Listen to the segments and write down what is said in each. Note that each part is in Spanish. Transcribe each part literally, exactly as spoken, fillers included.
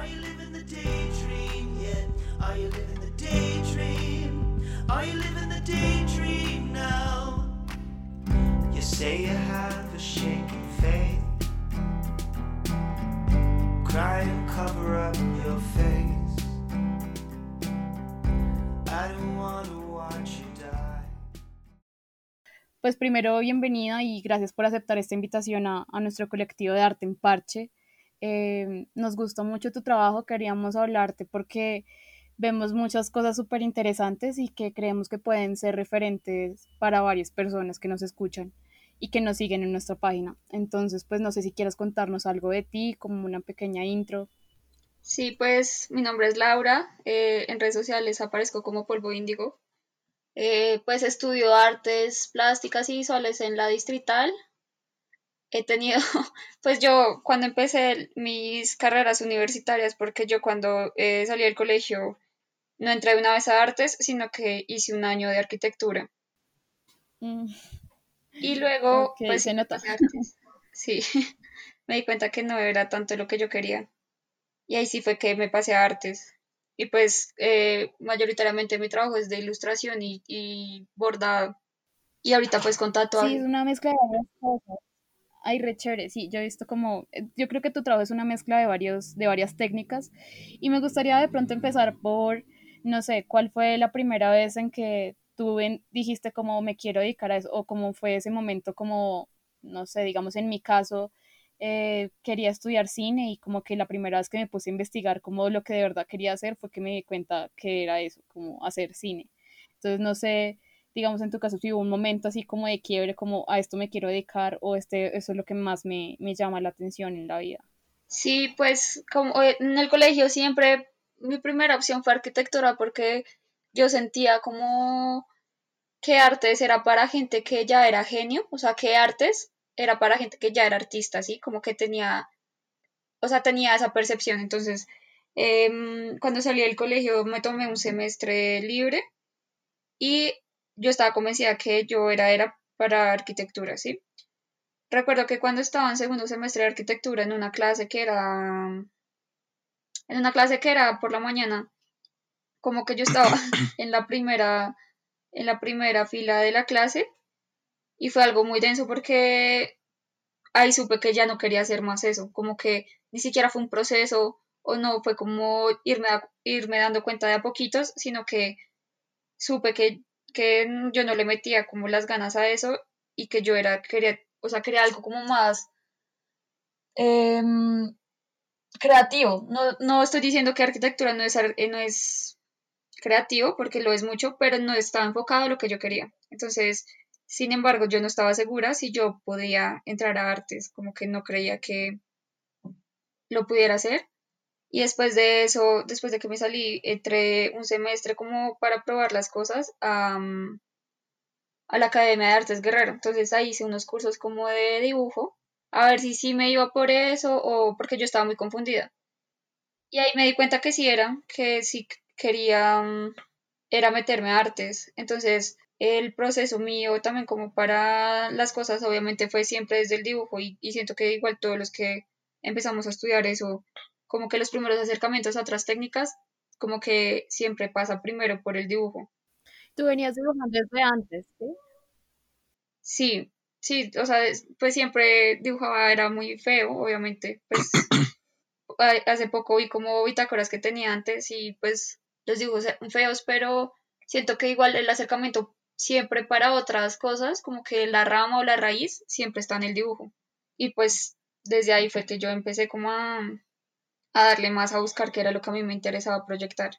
Are you living the daydream yet? Are you living the daydream? Are you living the daydream now? You say you have a shaking faith, cry and cover up your face. I don't want to watch you die. Pues primero, bienvenida y gracias por aceptar esta invitación a, a nuestro colectivo de Arte en Parche. Eh, nos gustó mucho tu trabajo, queríamos hablarte porque vemos muchas cosas súper interesantes y que creemos que pueden ser referentes para varias personas que nos escuchan y que nos siguen en nuestra página. Entonces, pues no sé si quieras contarnos algo de ti, como una pequeña intro. Sí, pues mi nombre es Laura, eh, en redes sociales aparezco como Polvo Índigo. Eh, pues estudio artes plásticas y visuales en la Distrital. He tenido, pues yo cuando empecé mis carreras universitarias, porque yo cuando eh, salí del colegio no entré una vez a artes, sino que hice un año de arquitectura. Mm. Y luego, okay, pues, se nota. Artes. Sí, me di cuenta que no era tanto lo que yo quería. Y ahí sí fue que me pasé a artes. Y pues, eh, mayoritariamente mi trabajo es de ilustración y, y bordado. Y ahorita pues con tatuajes. Sí, es una mezcla de varias cosas. Ay, re chévere, sí, yo he visto como, yo creo que tu trabajo es una mezcla de varios, de varias técnicas, y me gustaría de pronto empezar por, no sé, ¿cuál fue la primera vez en que tú en, dijiste como me quiero dedicar a eso, o cómo fue ese momento como, no sé, digamos en mi caso, eh, quería estudiar cine y como que la primera vez que me puse a investigar como lo que de verdad quería hacer fue que me di cuenta que era eso, como hacer cine? Entonces, no sé, digamos en tu caso, si hubo un momento así como de quiebre, como a esto me quiero dedicar, o este, eso es lo que más me, me llama la atención en la vida. Sí, pues como en el colegio siempre mi primera opción fue arquitectura, porque yo sentía como que artes era para gente que ya era genio, o sea, que artes era para gente que ya era artista, ¿sí? Como que tenía, o sea, tenía esa percepción. Entonces, eh, cuando salí del colegio me tomé un semestre libre y yo estaba convencida que yo era, era para arquitectura, ¿sí? Recuerdo que cuando estaba en segundo semestre de arquitectura, en una clase que era, en una clase que era por la mañana, como que yo estaba en la primera, en la primera fila de la clase, y fue algo muy denso porque ahí supe que ya no quería hacer más eso, como que ni siquiera fue un proceso, o no fue como irme, irme dando cuenta de a poquitos, sino que supe que que yo no le metía como las ganas a eso y que yo era, quería, o sea, quería algo como más eh, creativo. No, no estoy diciendo que arquitectura no es, no es creativo, porque lo es mucho, pero no estaba enfocado a lo que yo quería. Entonces, sin embargo, yo no estaba segura si yo podía entrar a artes, como que no creía que lo pudiera hacer. Y después de eso, después de que me salí, entré un semestre como para probar las cosas a, a la Academia de Artes Guerrero. Entonces ahí hice unos cursos como de dibujo, a ver si sí me iba por eso o porque yo estaba muy confundida. Y ahí me di cuenta que sí era, que sí quería, era meterme a artes. Entonces el proceso mío también como para las cosas obviamente fue siempre desde el dibujo y, y siento que igual todos los que empezamos a estudiar eso, como que los primeros acercamientos a otras técnicas, como que siempre pasa primero por el dibujo. ¿Tú venías dibujando desde antes, sí? Sí, sí, o sea, pues siempre dibujaba, era muy feo, obviamente, pues hace poco vi como bitácoras que tenía antes y pues los dibujos eran feos, pero siento que igual el acercamiento siempre para otras cosas, como que la rama o la raíz siempre está en el dibujo. Y pues desde ahí fue que yo empecé como a... a darle más, a buscar qué era lo que a mí me interesaba proyectar.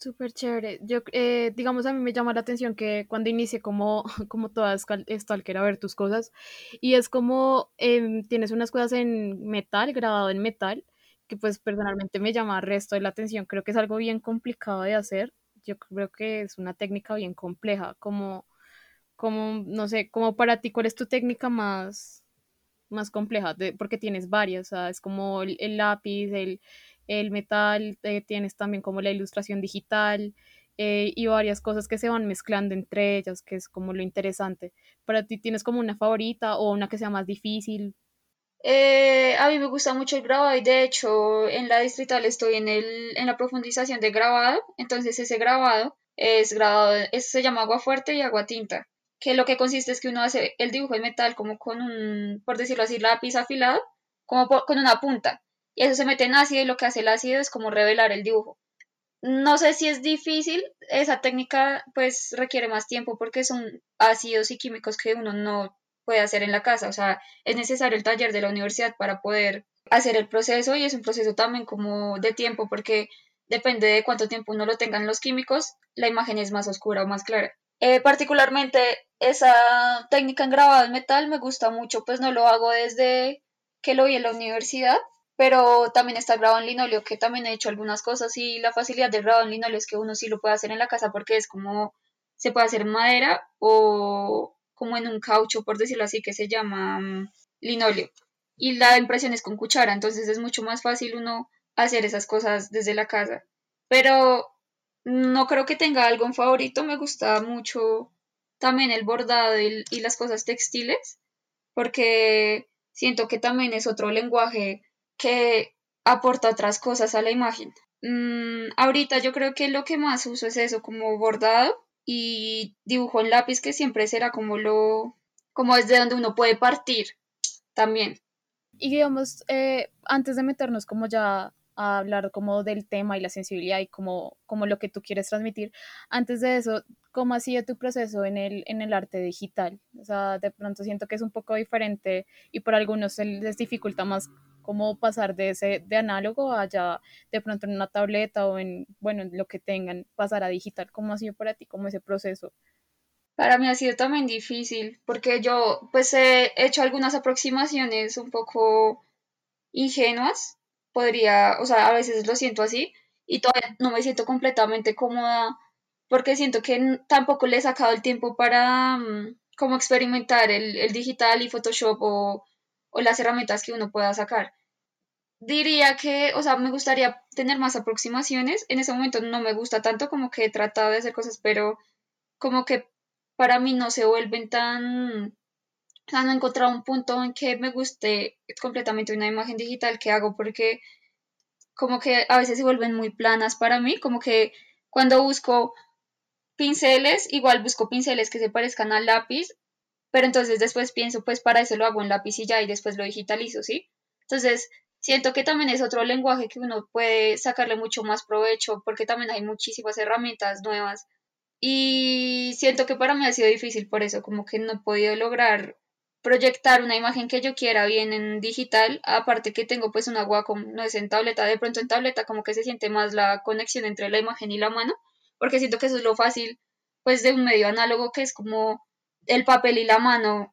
Súper chévere. Yo, eh, digamos, a mí me llama la atención que cuando inicié como, como toda stalker a ver tus cosas, y es como eh, tienes unas cosas en metal, grabado en metal, que pues personalmente me llama el resto de la atención. Creo que es algo bien complicado de hacer. Yo creo que es una técnica bien compleja. Como, como no sé, como para ti, ¿cuál es tu técnica más... más compleja, de, porque tienes varias, o sea, es como el, el lápiz, el, el metal, eh, tienes también como la ilustración digital eh, y varias cosas que se van mezclando entre ellas, que es como lo interesante. ¿Para ti tienes como una favorita o una que sea más difícil? Eh, a mí me gusta mucho el grabado y de hecho en la Distrital estoy en, el, en la profundización de grabado, entonces ese grabado es grabado, es, se llama Agua Fuerte y Agua Tinta, que lo que consiste es que uno hace el dibujo en metal como con un, por decirlo así, lápiz afilado, como por, con una punta, y eso se mete en ácido y lo que hace el ácido es como revelar el dibujo. No sé si es difícil, esa técnica pues requiere más tiempo porque son ácidos y químicos que uno no puede hacer en la casa, o sea, es necesario el taller de la universidad para poder hacer el proceso y es un proceso también como de tiempo porque depende de cuánto tiempo uno lo tenga en los químicos, la imagen es más oscura o más clara. Eh, particularmente esa técnica en grabado en metal me gusta mucho, pues no lo hago desde que lo vi en la universidad, pero también está el grabado en linóleo, que también he hecho algunas cosas y la facilidad del grabado en linóleo es que uno sí lo puede hacer en la casa porque es como, se puede hacer en madera o como en un caucho, por decirlo así, que se llama um, linóleo. Y la impresión es con cuchara, entonces es mucho más fácil uno hacer esas cosas desde la casa. Pero no creo que tenga algo en favorito, me gusta mucho también el bordado y, y las cosas textiles, porque siento que también es otro lenguaje que aporta otras cosas a la imagen. Mm, ahorita yo creo que lo que más uso es eso, como bordado y dibujo en lápiz, que siempre será como lo, como desde donde uno puede partir también. Y digamos, eh, antes de meternos como ya a hablar como del tema y la sensibilidad y como, como lo que tú quieres transmitir, antes de eso, ¿cómo ha sido tu proceso en el, en el arte digital? O sea, de pronto siento que es un poco diferente y por algunos se les dificulta más cómo pasar de ese de análogo a ya de pronto en una tableta o en, bueno, lo que tengan, pasar a digital. ¿Cómo ha sido para ti, cómo ese proceso? Para mí ha sido también difícil, porque yo pues he hecho algunas aproximaciones un poco ingenuas, podría, o sea, a veces lo siento así, y todavía no me siento completamente cómoda, porque siento que tampoco le he sacado el tiempo para um, como experimentar el, el digital y Photoshop o, o las herramientas que uno pueda sacar. Diría que, o sea, me gustaría tener más aproximaciones. En ese momento no me gusta tanto, como que he tratado de hacer cosas, pero como que para mí no se vuelven tan... O sea, no he encontrado un punto en que me guste completamente una imagen digital que hago, porque como que a veces se vuelven muy planas para mí, como que cuando busco pinceles, igual busco pinceles que se parezcan al lápiz, pero entonces después pienso, pues para eso lo hago en lápiz y ya, y después lo digitalizo, ¿sí? Entonces... siento que también es otro lenguaje que uno puede sacarle mucho más provecho porque también hay muchísimas herramientas nuevas y siento que para mí ha sido difícil por eso, como que no he podido lograr proyectar una imagen que yo quiera bien en digital, aparte que tengo pues una Wacom, no es en tableta, de pronto en tableta como que se siente más la conexión entre la imagen y la mano porque siento que eso es lo fácil pues de un medio análogo que es como el papel y la mano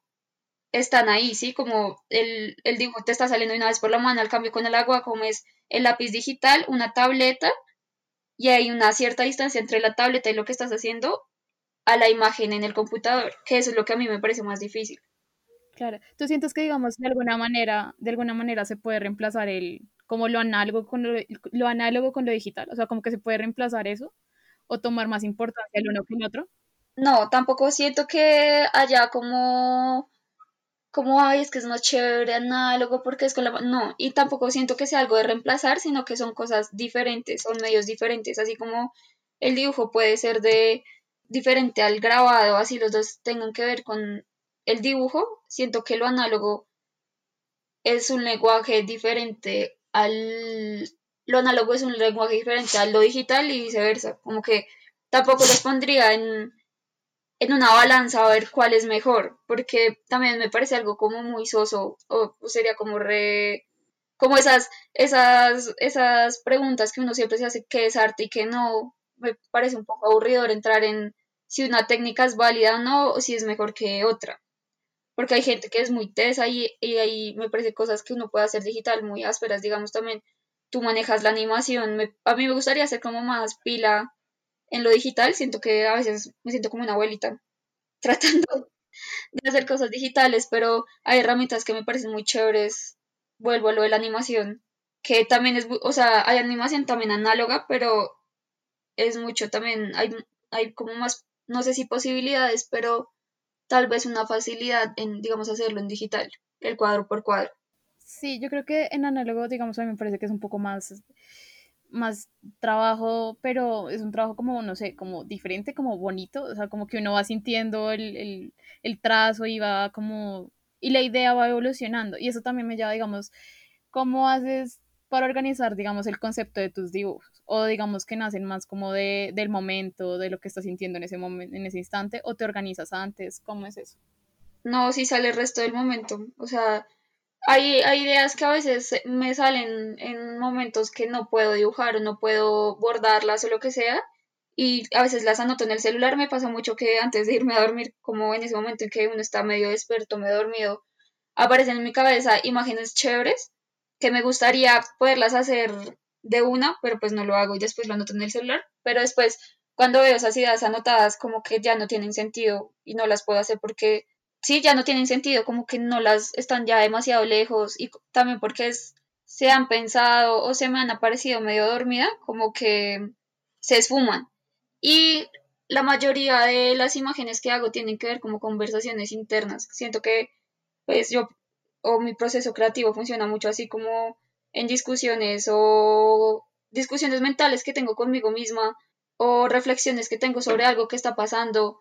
están ahí, ¿sí? Como el, el dibujo te está saliendo una vez por la mano, al cambio con el agua, como es el lápiz digital, una tableta, y hay una cierta distancia entre la tableta y lo que estás haciendo a la imagen en el computador, que eso es lo que a mí me parece más difícil. Claro, ¿tú sientes que, digamos, de alguna manera, de alguna manera se puede reemplazar el, como lo análogo con lo, lo análogo con lo digital? O sea, ¿como que se puede reemplazar eso? ¿O tomar más importancia el uno que el otro? No, tampoco siento que haya como... como, ay, es que es más chévere análogo porque es con la... No, y tampoco siento que sea algo de reemplazar, sino que son cosas diferentes, son medios diferentes, así como el dibujo puede ser de diferente al grabado, así los dos tengan que ver con el dibujo, siento que lo análogo es un lenguaje diferente al... Lo análogo es un lenguaje diferente a lo digital y viceversa, como que tampoco los pondría en... en una balanza a ver cuál es mejor, porque también me parece algo como muy soso, o sería como re... como esas, esas, esas preguntas que uno siempre se hace, qué es arte y qué no, me parece un poco aburridor entrar en si una técnica es válida o no, o si es mejor que otra, porque hay gente que es muy tesa y, y ahí me parece cosas que uno puede hacer digital muy ásperas, digamos también, tú manejas la animación, me, a mí me gustaría hacer como más pila en lo digital, siento que a veces me siento como una abuelita tratando de hacer cosas digitales, pero hay herramientas que me parecen muy chéveres. Vuelvo a lo de la animación, que también es, o sea, hay animación también análoga, pero es mucho también, hay, hay como más, no sé si posibilidades, pero tal vez una facilidad en, digamos, hacerlo en digital, el cuadro por cuadro. Sí, yo creo que en análogo, digamos, a mí me parece que es un poco más, más trabajo, pero es un trabajo como, no sé, como diferente, como bonito, o sea, como que uno va sintiendo el, el, el trazo y va como, y la idea va evolucionando, y eso también me lleva, digamos, cómo haces para organizar, digamos, el concepto de tus dibujos, o digamos que nacen más como de, del momento, de lo que estás sintiendo en ese momento, en ese instante, o te organizas antes, ¿cómo es eso? No, sí sale el resto del momento, o sea, Hay, hay ideas que a veces me salen en momentos que no puedo dibujar o no puedo bordarlas o lo que sea, y a veces las anoto en el celular. Me pasa mucho que antes de irme a dormir, como en ese momento en que uno está medio despierto, medio dormido, aparecen en mi cabeza imágenes chéveres que me gustaría poderlas hacer de una, pero pues no lo hago y después lo anoto en el celular. Pero después, cuando veo esas ideas anotadas, como que ya no tienen sentido y no las puedo hacer porque... sí, ya no tienen sentido, como que no las están ya demasiado lejos, y también porque es, se han pensado o se me han aparecido medio dormida, como que se esfuman. Y la mayoría de las imágenes que hago tienen que ver como conversaciones internas. Siento que pues yo, o mi proceso creativo funciona mucho así, como en discusiones o discusiones mentales que tengo conmigo misma o reflexiones que tengo sobre algo que está pasando.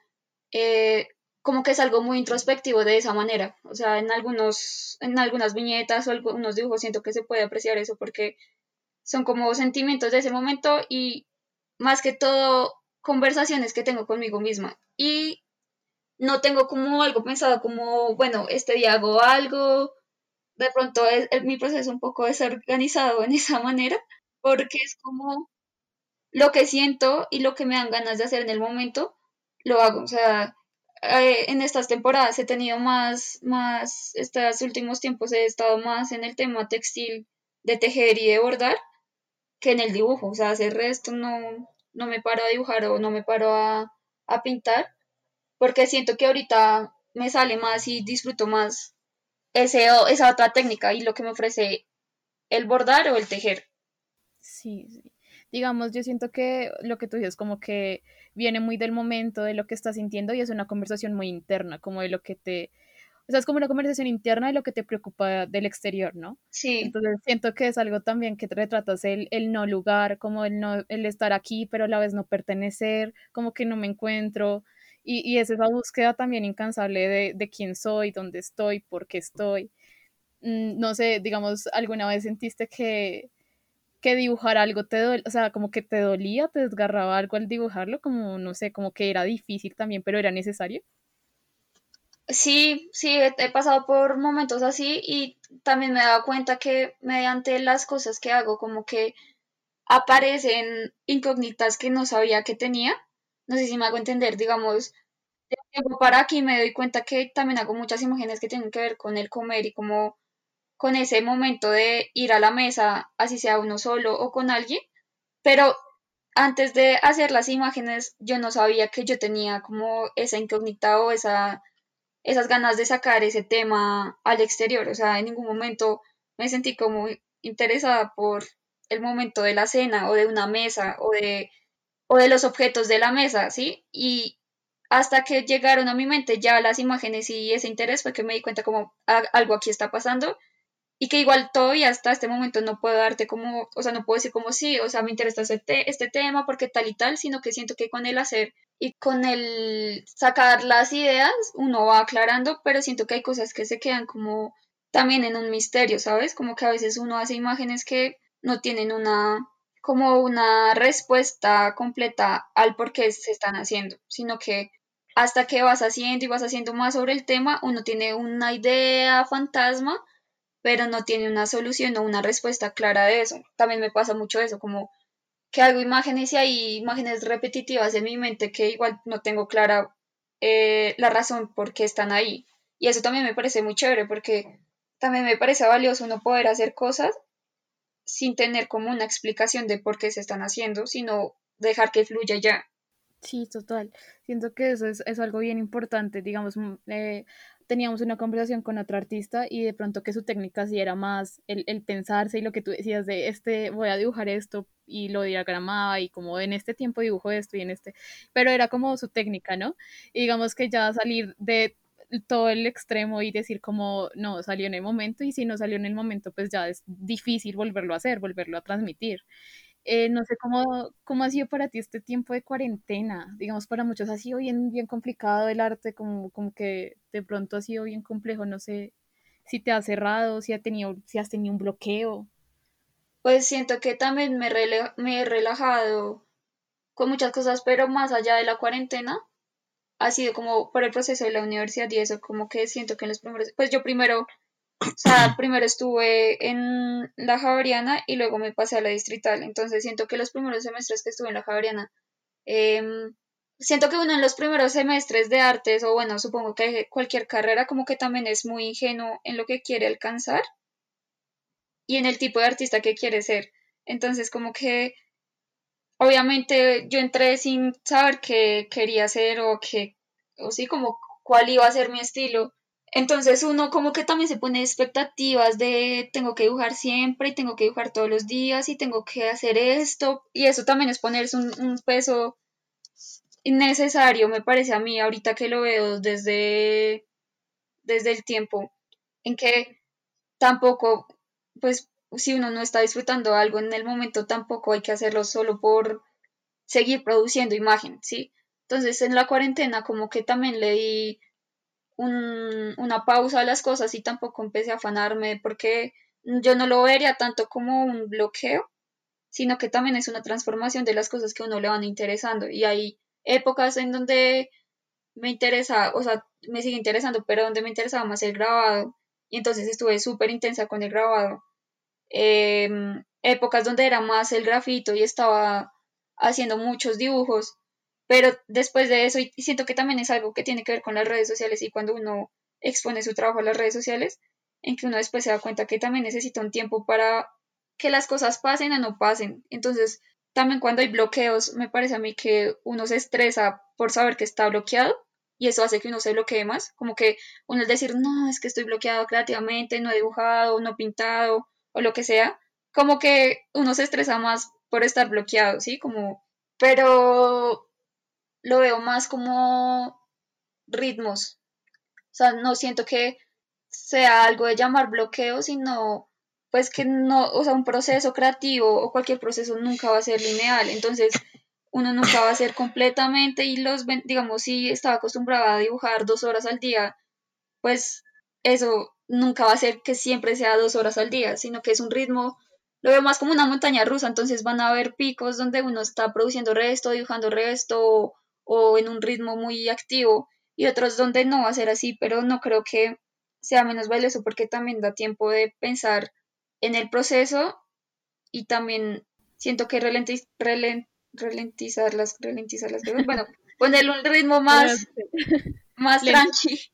eh, Como que es algo muy introspectivo de esa manera. O sea, en algunos, en algunas viñetas o algunos dibujos siento que se puede apreciar eso porque son como sentimientos de ese momento y más que todo conversaciones que tengo conmigo misma. Y no tengo como algo pensado como, bueno, este día hago algo. De pronto es, es mi proceso un poco desorganizado en esa manera porque es como lo que siento y lo que me dan ganas de hacer en el momento, lo hago. O sea... en estas temporadas he tenido más, más, estos últimos tiempos he estado más en el tema textil, de tejer y de bordar, que en el dibujo. O sea, hacer resto no, no me paro a dibujar o no me paro a, a pintar, porque siento que ahorita me sale más y disfruto más ese, esa otra técnica y lo que me ofrece el bordar o el tejer. Sí, sí. Digamos, yo siento que lo que tú dices como que viene muy del momento, de lo que estás sintiendo, y es una conversación muy interna, como de lo que te... O sea, es como una conversación interna de lo que te preocupa del exterior, ¿no? Sí. Entonces siento que es algo también que te retratas el, el no lugar, como el, no, el estar aquí, pero a la vez no pertenecer, como que no me encuentro. Y, y es esa búsqueda también incansable de, de quién soy, dónde estoy, por qué estoy. No sé, digamos, ¿alguna vez sentiste que... que dibujar algo te dolía, o sea, como que te dolía, te desgarraba algo al dibujarlo, como, no sé, como que era difícil también, pero era necesario? Sí, sí, he, he pasado por momentos así y también me he dado cuenta que mediante las cosas que hago, como que aparecen incógnitas que no sabía que tenía. No sé si me hago entender, digamos, de tiempo para aquí me doy cuenta que también hago muchas imágenes que tienen que ver con el comer y como... con ese momento de ir a la mesa, así sea uno solo o con alguien, pero antes de hacer las imágenes yo no sabía que yo tenía como esa incógnita o esa, esas ganas de sacar ese tema al exterior. O sea, en ningún momento me sentí como interesada por el momento de la cena o de una mesa o de, o de los objetos de la mesa, ¿sí? Y hasta que llegaron a mi mente ya las imágenes y ese interés fue que me di cuenta como algo aquí está pasando. Y que igual todavía hasta este momento no puedo darte como, o sea, no puedo decir como sí, o sea, me interesa este, este tema porque tal y tal, sino que siento que con el hacer y con el sacar las ideas uno va aclarando, pero siento que hay cosas que se quedan como también en un misterio, ¿sabes? Como que a veces uno hace imágenes que no tienen una, como una respuesta completa al por qué se están haciendo, sino que hasta que vas haciendo y vas haciendo más sobre el tema, uno tiene una idea fantasma, pero no tiene una solución o una respuesta clara de eso. También me pasa mucho eso, como que hago imágenes y hay imágenes repetitivas en mi mente que igual no tengo clara eh, la razón por qué están ahí. Y eso también me parece muy chévere, porque también me parece valioso uno poder hacer cosas sin tener como una explicación de por qué se están haciendo, sino dejar que fluya ya. Sí, total. Siento que eso es, es algo bien importante, digamos... Eh... teníamos una conversación con otro artista y de pronto que su técnica sí era más el, el pensarse y lo que tú decías de este voy a dibujar esto y lo diagramaba y como en este tiempo dibujo esto y en este, pero era como su técnica, ¿no? Y digamos que ya salir de todo el extremo y decir como no, salió en el momento, y si no salió en el momento pues ya es difícil volverlo a hacer, volverlo a transmitir. Eh, no sé cómo, cómo ha sido para ti este tiempo de cuarentena. Digamos, para muchos ha sido bien, bien complicado el arte, como, como que de pronto ha sido bien complejo. No sé si te has cerrado, si, ha tenido, si has tenido un bloqueo. Pues siento que también me, rele- me he relajado con muchas cosas, pero más allá de la cuarentena, ha sido como por el proceso de la universidad y eso, como que siento que en los primeros... Pues yo primero... O sea, primero estuve en la Javeriana y luego me pasé a la Distrital, entonces siento que los primeros semestres que estuve en la Javeriana, eh, siento que uno en los primeros semestres de artes, o bueno, supongo que cualquier carrera, como que también es muy ingenuo en lo que quiere alcanzar y en el tipo de artista que quiere ser. Entonces como que obviamente yo entré sin saber qué quería hacer o qué, o sí, como cuál iba a ser mi estilo. Entonces uno como que también se pone expectativas de tengo que dibujar siempre y tengo que dibujar todos los días y tengo que hacer esto, y eso también es ponerse un, un peso innecesario, me parece a mí ahorita que lo veo desde, desde el tiempo en que tampoco, pues si uno no está disfrutando algo en el momento tampoco hay que hacerlo solo por seguir produciendo imagen, ¿sí? Entonces en la cuarentena como que también le di Un, una pausa a las cosas y tampoco empecé a afanarme, porque yo no lo vería tanto como un bloqueo, sino que también es una transformación de las cosas que a uno le van interesando, y hay épocas en donde me interesa, o sea, me sigue interesando, pero donde me interesaba más el grabado, y entonces estuve súper intensa con el grabado, eh, épocas donde era más el grafito y estaba haciendo muchos dibujos. Pero después de eso, y siento que también es algo que tiene que ver con las redes sociales y cuando uno expone su trabajo a las redes sociales, en que uno después se da cuenta que también necesita un tiempo para que las cosas pasen o no pasen. Entonces, también cuando hay bloqueos, me parece a mí que uno se estresa por saber que está bloqueado y eso hace que uno se bloquee más. Como que uno es decir, no, es que estoy bloqueado creativamente, no he dibujado, no he pintado o lo que sea. Como que uno se estresa más por estar bloqueado, ¿sí? Como, pero... lo veo más como ritmos, o sea, no siento que sea algo de llamar bloqueo, sino pues que no, o sea, un proceso creativo o cualquier proceso nunca va a ser lineal, entonces uno nunca va a ser completamente, y los, digamos, si estaba acostumbrada a dibujar dos horas al día, pues eso nunca va a ser que siempre sea dos horas al día, sino que es un ritmo. Lo veo más como una montaña rusa, entonces van a haber picos donde uno está produciendo resto, dibujando resto, o en un ritmo muy activo, y otros donde no va a ser así, pero no creo que sea menos valioso porque también da tiempo de pensar en el proceso y también siento que ralentiz, ralent, ralentizar las ralentizar las cosas, bueno, ponerle un ritmo más, más tranqui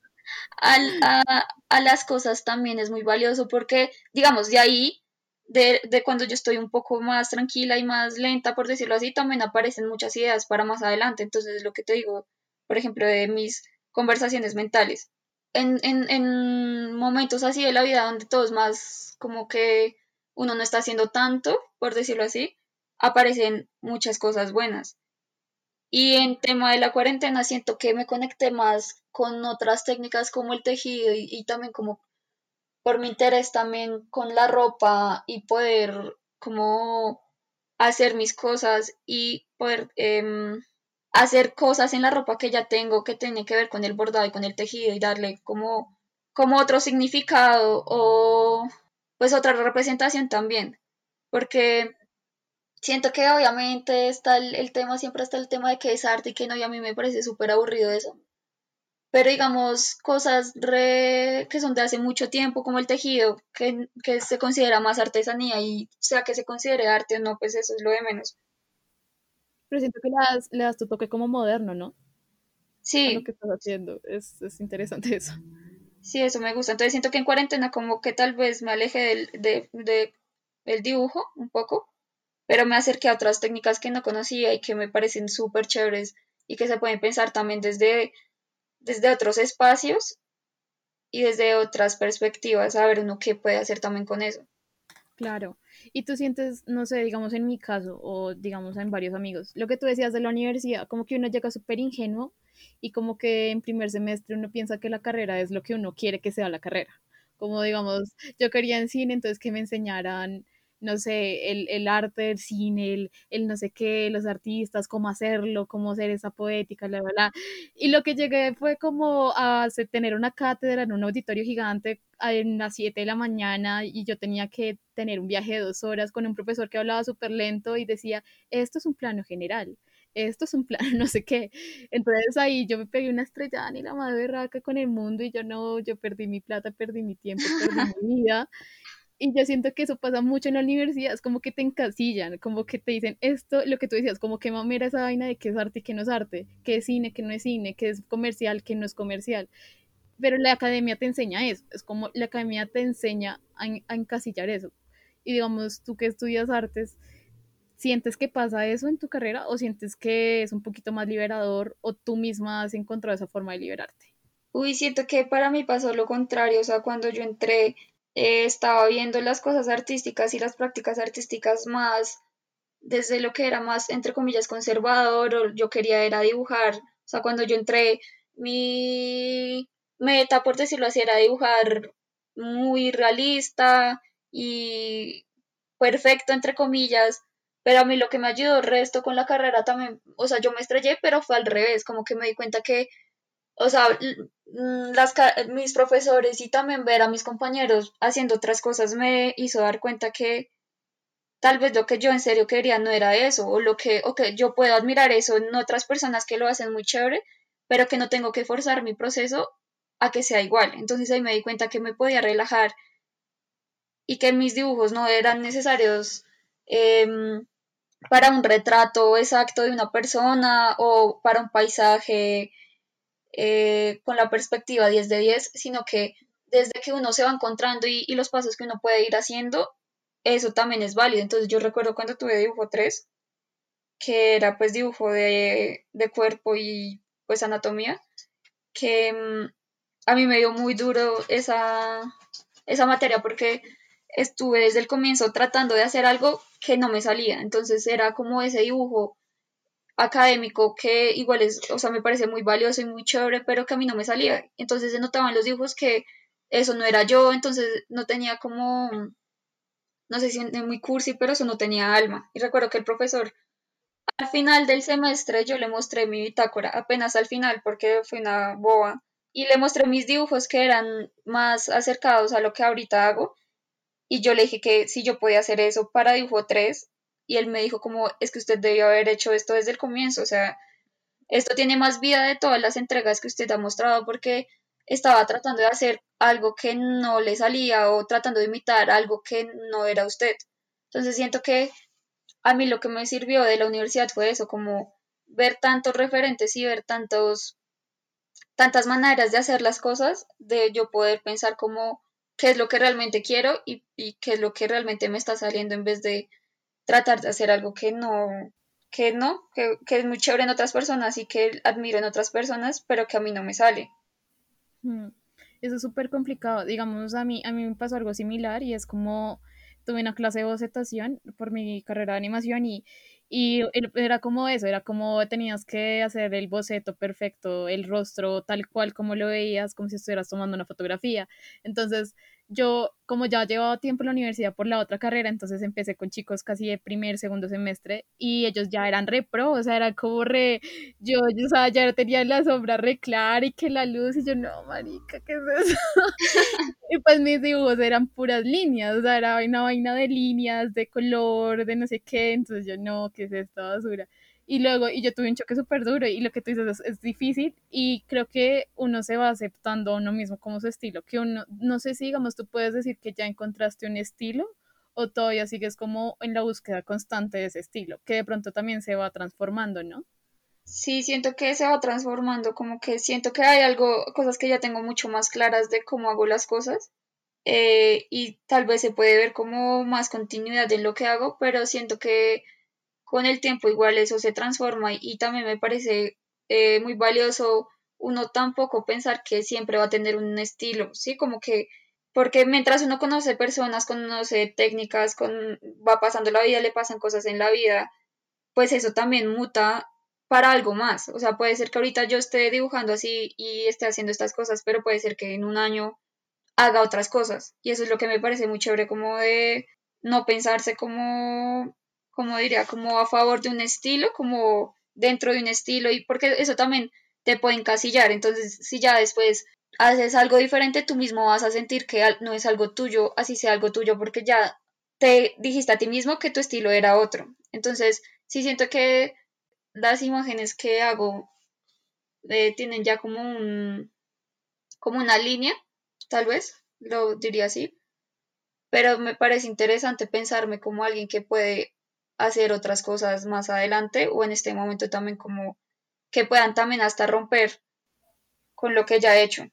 al, a, a las cosas también es muy valioso porque, digamos, de ahí De, de cuando yo estoy un poco más tranquila y más lenta, por decirlo así, también aparecen muchas ideas para más adelante. Entonces, lo que te digo, por ejemplo, de mis conversaciones mentales. En, en, en momentos así de la vida donde todo es más como que uno no está haciendo tanto, por decirlo así, aparecen muchas cosas buenas. Y en tema de la cuarentena siento que me conecté más con otras técnicas como el tejido y, y también como... por mi interés también con la ropa y poder como hacer mis cosas y poder eh, hacer cosas en la ropa que ya tengo que tienen que ver con el bordado y con el tejido y darle como, como otro significado o pues otra representación también, porque siento que obviamente está el, el tema, siempre está el tema de que es arte y que no, y a mí me parece súper aburrido eso. Pero digamos, cosas re, que son de hace mucho tiempo, como el tejido, que, que se considera más artesanía, y sea que se considere arte o no, pues eso es lo de menos. Pero siento que le das, le das tu toque como moderno, ¿no? Sí. A lo que estás haciendo, es, es interesante eso. Sí, eso me gusta. Entonces siento que en cuarentena como que tal vez me aleje del, de, de, del dibujo un poco, pero me acerqué a otras técnicas que no conocía y que me parecen súper chéveres y que se pueden pensar también desde... desde otros espacios y desde otras perspectivas, a ver uno qué puede hacer también con eso. Claro. Y tú sientes, no sé, digamos en mi caso, o digamos en varios amigos, lo que tú decías de la universidad, como que uno llega súper ingenuo y como que en primer semestre uno piensa que la carrera es lo que uno quiere que sea la carrera. Como digamos, yo quería en cine, entonces que me enseñaran, no sé, el, el arte, el cine, el, el no sé qué, los artistas, cómo hacerlo, cómo ser esa poética, la verdad. Y lo que llegué fue como a tener una cátedra en un auditorio gigante a las siete de la mañana y yo tenía que tener un viaje de dos horas con un profesor que hablaba súper lento y decía, esto es un plano general, esto es un plano no sé qué. Entonces ahí yo me pegué una estrellada ni la madre raca con el mundo y yo no, yo perdí mi plata, perdí mi tiempo, perdí mi vida. Y yo siento que eso pasa mucho en la universidad, es como que te encasillan, como que te dicen esto, lo que tú decías, como que mamera esa vaina de qué es arte y qué no es arte, qué es cine, qué no es cine, qué es comercial, qué no es comercial. Pero la academia te enseña eso, es como la academia te enseña a, a encasillar eso. Y digamos, tú que estudias artes, ¿sientes que pasa eso en tu carrera o sientes que es un poquito más liberador o tú misma has encontrado esa forma de liberarte? Uy, siento que para mí pasó lo contrario, o sea, cuando yo entré, Eh, estaba viendo las cosas artísticas y las prácticas artísticas más desde lo que era más entre comillas conservador, o yo quería era dibujar, o sea cuando yo entré mi meta por decirlo así era dibujar muy realista y perfecto entre comillas, pero a mí lo que me ayudó el resto con la carrera también, o sea yo me estrellé pero fue al revés, como que me di cuenta que o sea, las, mis profesores y también ver a mis compañeros haciendo otras cosas me hizo dar cuenta que tal vez lo que yo en serio quería no era eso, o lo que, o que yo puedo admirar eso en otras personas que lo hacen muy chévere, pero que no tengo que forzar mi proceso a que sea igual. Entonces ahí me di cuenta que me podía relajar y que mis dibujos no eran necesarios eh, para un retrato exacto de una persona o para un paisaje Eh, con la perspectiva diez de diez, sino que desde que uno se va encontrando y, y los pasos que uno puede ir haciendo, eso también es válido. Entonces yo recuerdo cuando tuve dibujo tres, que era pues dibujo de, de cuerpo y pues anatomía, que mmm, a mí me dio muy duro esa, esa materia porque estuve desde el comienzo tratando de hacer algo que no me salía, entonces era como ese dibujo académico que igual es, o sea, me parece muy valioso y muy chévere, pero que a mí no me salía. Entonces se notaba en los dibujos que eso no era yo, entonces no tenía como, no sé si es muy cursi, pero eso no tenía alma. Y recuerdo que el profesor, al final del semestre yo le mostré mi bitácora, apenas al final, porque fui una boba, y le mostré mis dibujos que eran más acercados a lo que ahorita hago, y yo le dije que si yo podía hacer eso para dibujo tres, y él me dijo como, es que usted debió haber hecho esto desde el comienzo, o sea, esto tiene más vida de todas las entregas que usted ha mostrado porque estaba tratando de hacer algo que no le salía o tratando de imitar algo que no era usted. Entonces siento que a mí lo que me sirvió de la universidad fue eso, como ver tantos referentes y ver tantos, tantas maneras de hacer las cosas, de yo poder pensar como qué es lo que realmente quiero y, y qué es lo que realmente me está saliendo en vez de tratar de hacer algo que no, que no, que, que es muy chévere en otras personas y que admiro en otras personas, pero que a mí no me sale. Eso es súper complicado. Digamos, a mí, a mí me pasó algo similar y es como tuve una clase de bocetación por mi carrera de animación y, y era como eso, era como tenías que hacer el boceto perfecto, el rostro tal cual como lo veías, como si estuvieras tomando una fotografía. Entonces yo, como ya llevaba tiempo en la universidad por la otra carrera, entonces empecé con chicos casi de primer, segundo semestre, y ellos ya eran re pro, o sea, era como re, yo, yo o sea, ya tenía la sombra re clara y que la luz, y yo, no, marica, ¿qué es eso? Y pues mis dibujos eran puras líneas, o sea, era una vaina de líneas, de color, de no sé qué, entonces yo, no, ¿qué es esta basura? Y luego, y yo tuve un choque súper duro, y lo que tú dices es, es difícil, y creo que uno se va aceptando a uno mismo como su estilo, que uno, no sé si, digamos, tú puedes decir que ya encontraste un estilo, o todavía sigues como en la búsqueda constante de ese estilo, que de pronto también se va transformando, ¿no? Sí, siento que se va transformando, como que siento que hay algo, cosas que ya tengo mucho más claras de cómo hago las cosas, eh, y tal vez se puede ver como más continuidad en lo que hago, pero siento que con el tiempo igual eso se transforma y, y también me parece eh, muy valioso uno tampoco pensar que siempre va a tener un estilo, ¿sí? Como que Porque mientras uno conoce personas, conoce técnicas, con, va pasando la vida, le pasan cosas en la vida, pues eso también muta para algo más. O sea, puede ser que ahorita yo esté dibujando así y esté haciendo estas cosas, pero puede ser que en un año haga otras cosas. Y eso es lo que me parece muy chévere, como de no pensarse como, como diría, como a favor de un estilo, como dentro de un estilo, y porque eso también te puede encasillar. Entonces, si ya después haces algo diferente, tú mismo vas a sentir que no es algo tuyo, así sea algo tuyo, porque ya te dijiste a ti mismo que tu estilo era otro. Entonces, sí siento que las imágenes que hago eh, tienen ya como un como una línea, tal vez, lo diría así, pero me parece interesante pensarme como alguien que puede hacer otras cosas más adelante, o en este momento también como que puedan también hasta romper con lo que ya he hecho.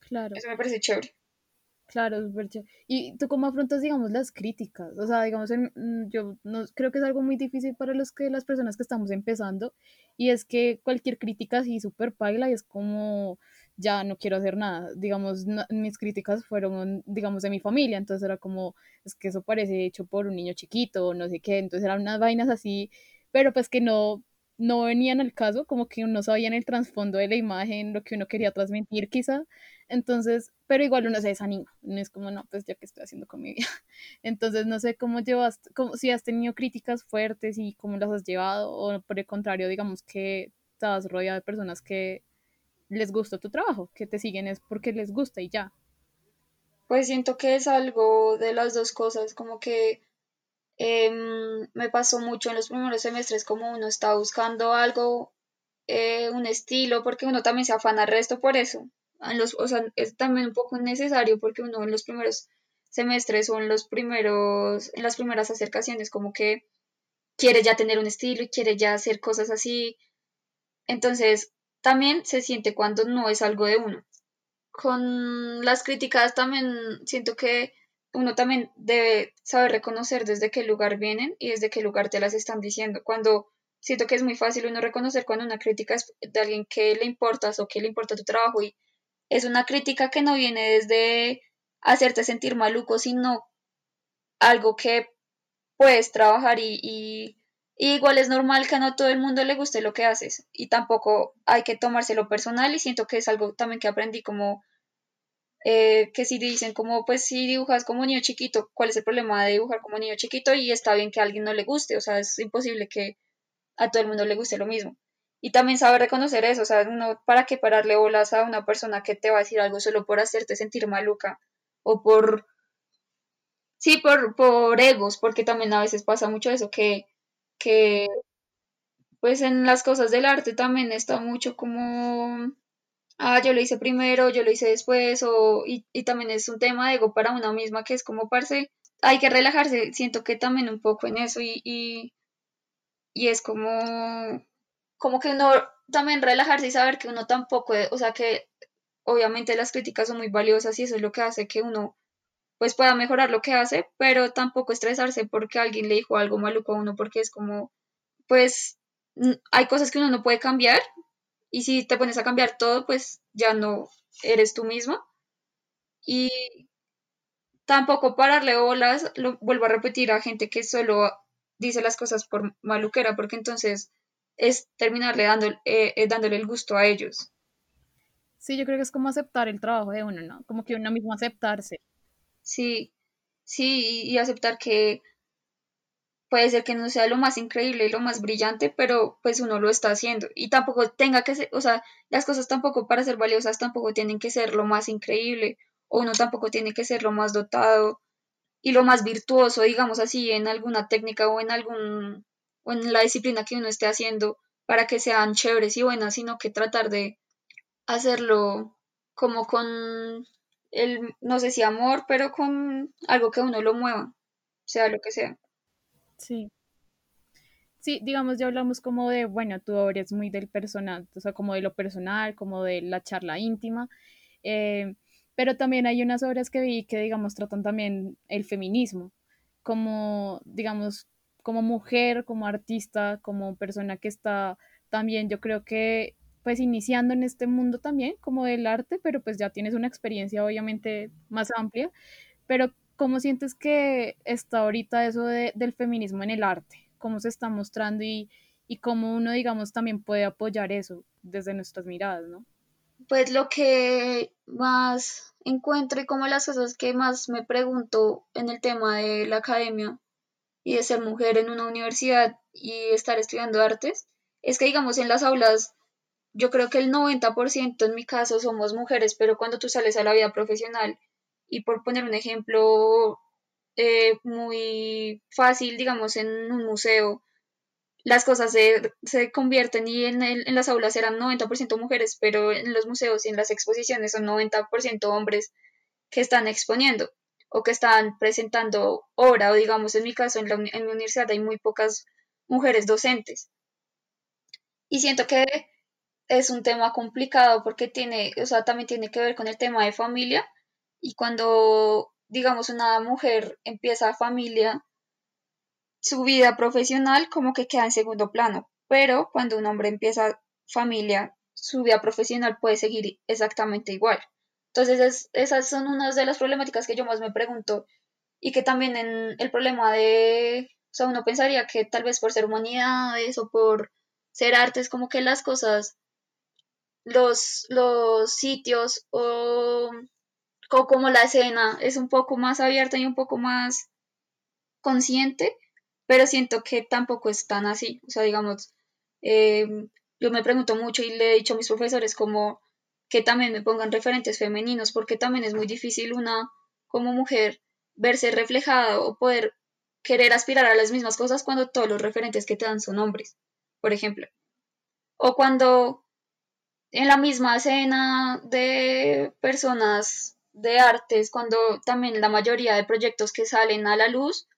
Claro. Eso me parece chévere. Claro, súper chévere. ¿Y tú cómo afrontas, digamos, las críticas? O sea, digamos, en, yo no, creo que es algo muy difícil para los que, las personas que estamos empezando, y es que cualquier crítica sí súper paila y es como, ya no quiero hacer nada. Digamos, no, mis críticas fueron, digamos, de mi familia, entonces era como, es que eso parece hecho por un niño chiquito, no sé qué, entonces eran unas vainas así, pero pues que no... no venían al caso, como que no sabían el trasfondo de la imagen, lo que uno quería transmitir quizá, entonces, pero igual uno se desanima, no es como, no, pues ya que estoy haciendo con mi vida. Entonces no sé cómo llevas, cómo, si has tenido críticas fuertes y cómo las has llevado, o por el contrario, digamos que estás rodeada de personas que les gusta tu trabajo, que te siguen es porque les gusta y ya. Pues siento que es algo de las dos cosas, como que Eh, me pasó mucho en los primeros semestres, como uno está buscando algo, eh, un estilo, porque uno también se afana el resto por eso. En los, o sea, es también un poco necesario, porque uno en los primeros semestres o en los primeros, en las primeras acercaciones, como que quiere ya tener un estilo y quiere ya hacer cosas así. Entonces, también se siente cuando no es algo de uno. Con las críticas también siento que uno también debe saber reconocer desde qué lugar vienen y desde qué lugar te las están diciendo. Cuando siento que es muy fácil uno reconocer cuando una crítica es de alguien que le importas o que le importa tu trabajo, y es una crítica que no viene desde hacerte sentir maluco, sino algo que puedes trabajar, y, y, y igual es normal que no a todo el mundo le guste lo que haces y tampoco hay que tomárselo personal. Y siento que es algo también que aprendí, como Eh, que si dicen como, pues si dibujas como niño chiquito, ¿cuál es el problema de dibujar como niño chiquito? Y está bien que a alguien no le guste, o sea, es imposible que a todo el mundo le guste lo mismo. Y también saber reconocer eso, o sea, no, ¿para qué pararle bolas a una persona que te va a decir algo solo por hacerte sentir maluca? O por, sí, por, por egos, porque también a veces pasa mucho eso, que, que pues en las cosas del arte también está mucho como... ah, yo lo hice primero, yo lo hice después, o, y, y también es un tema de ego para una misma, que es como, parce, hay que relajarse. Siento que también un poco en eso, y, y, y es como, como que uno también relajarse y saber que uno tampoco, o sea, que obviamente las críticas son muy valiosas y eso es lo que hace que uno pues pueda mejorar lo que hace, pero tampoco estresarse porque alguien le dijo algo maluco a uno, porque es como, pues hay cosas que uno no puede cambiar. Y si te pones a cambiar todo, pues ya no eres tú misma. Y tampoco pararle bolas, lo vuelvo a repetir, a gente que solo dice las cosas por maluquera, porque entonces es terminarle dando, eh, dándole el gusto a ellos. Sí, yo creo que es como aceptar el trabajo de uno, ¿no? Como que uno mismo aceptarse. Sí, sí, y aceptar que puede ser que no sea lo más increíble y lo más brillante, pero pues uno lo está haciendo. Y tampoco tenga que ser, o sea, las cosas tampoco para ser valiosas tampoco tienen que ser lo más increíble, o uno tampoco tiene que ser lo más dotado y lo más virtuoso, digamos así, en alguna técnica o en algún o en la disciplina que uno esté haciendo para que sean chéveres y buenas, sino que tratar de hacerlo como con el, no sé si amor, pero con algo que uno lo mueva, sea lo que sea. Sí, sí, digamos, ya hablamos como de, bueno, tu obra es muy del personal, o sea, como de lo personal, como de la charla íntima, eh, pero también hay unas obras que vi que, digamos, tratan también el feminismo, como, digamos, como mujer, como artista, como persona que está también, yo creo que pues iniciando en este mundo también como del arte, pero pues ya tienes una experiencia obviamente más amplia, pero ¿cómo sientes que está ahorita eso de, del feminismo en el arte? ¿Cómo se está mostrando y, y cómo uno, digamos, también puede apoyar eso desde nuestras miradas, ¿no? Pues lo que más encuentro y como las cosas que más me pregunto en el tema de la academia y de ser mujer en una universidad y estar estudiando artes, es que digamos en las aulas yo creo que el noventa por ciento en mi caso somos mujeres, pero cuando tú sales a la vida profesional, y por poner un ejemplo eh, muy fácil, digamos en un museo, las cosas se, se convierten y en, el, en las aulas eran noventa por ciento mujeres, pero en los museos y en las exposiciones son noventa por ciento hombres que están exponiendo o que están presentando obra, o digamos en mi caso en la en mi universidad hay muy pocas mujeres docentes. Y siento que es un tema complicado porque tiene, o sea, también tiene que ver con el tema de familia, y cuando, digamos, una mujer empieza familia, su vida profesional como que queda en segundo plano, pero cuando un hombre empieza familia, su vida profesional puede seguir exactamente igual. Entonces es, esas son unas de las problemáticas que yo más me pregunto, y que también en el problema de, o sea, uno pensaría que tal vez por ser humanidades o por ser artes, como que las cosas, los, los sitios o, o como la escena es un poco más abierta y un poco más consciente, pero siento que tampoco es tan así. O sea, digamos, eh, yo me pregunto mucho y le he dicho a mis profesores como que también me pongan referentes femeninos, porque también es muy difícil una como mujer verse reflejada o poder querer aspirar a las mismas cosas cuando todos los referentes que te dan son hombres, por ejemplo. O cuando en la misma escena de personas de artes, cuando también la mayoría de proyectos que salen a la luz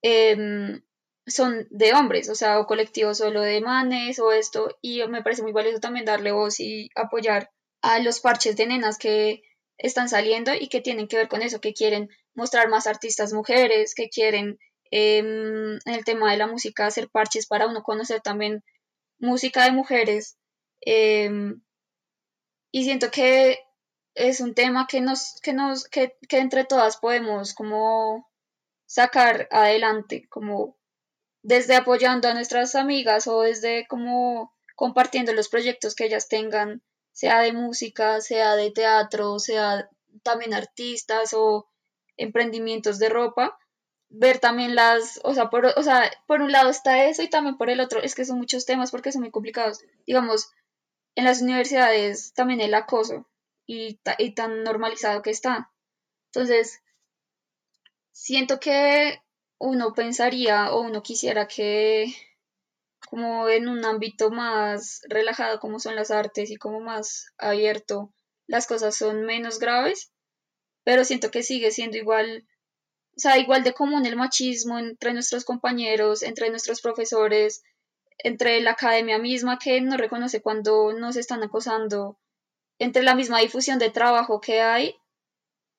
eh, son de hombres, o sea, o colectivos solo de manes o esto, y me parece muy valioso también darle voz y apoyar a los parches de nenas que están saliendo y que tienen que ver con eso, que quieren mostrar más artistas mujeres, que quieren eh, en el tema de la música hacer parches para uno conocer también música de mujeres, eh, y siento que es un tema que nos que nos que, que entre todas podemos como sacar adelante, como desde apoyando a nuestras amigas o desde como compartiendo los proyectos que ellas tengan, sea de música, sea de teatro, sea también artistas o emprendimientos de ropa, ver también las, o sea, por, o sea, por un lado está eso y también por el otro, es que son muchos temas porque son muy complicados. Digamos, en las universidades también el acoso y, ta, y tan normalizado que está. Entonces, siento que uno pensaría o uno quisiera que como en un ámbito más relajado como son las artes y como más abierto, las cosas son menos graves, pero siento que sigue siendo igual, o sea, igual de común el machismo entre nuestros compañeros, entre nuestros profesores, entre la academia misma que no reconoce cuando nos están acosando, entre la misma difusión de trabajo que hay,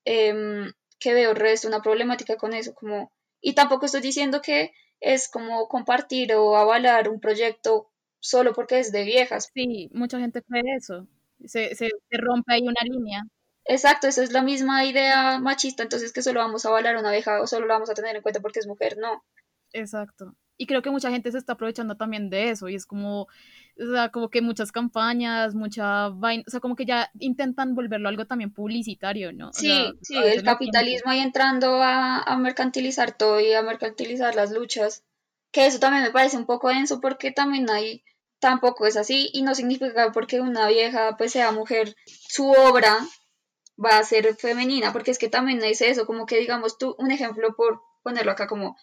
eh, que veo resto una problemática con eso, como, y tampoco estoy diciendo que es como compartir o avalar un proyecto solo porque es de viejas. Sí, mucha gente cree eso, se, se, se rompe ahí una línea. Exacto, esa es la misma idea machista, entonces que solo vamos a avalar a una vieja o solo la vamos a tener en cuenta porque es mujer, no. Exacto, y creo que mucha gente se está aprovechando también de eso, y es como, o sea, como que muchas campañas, mucha vaina, o sea, como que ya intentan volverlo algo también publicitario, ¿no? O sí, sea, sí, el capitalismo ahí entrando a, a mercantilizar todo y a mercantilizar las luchas, que eso también me parece un poco denso porque también ahí tampoco es así, y no significa porque una vieja pues sea mujer, su obra va a ser femenina, porque es que también es eso, como que digamos tú, un ejemplo por ponerlo acá como,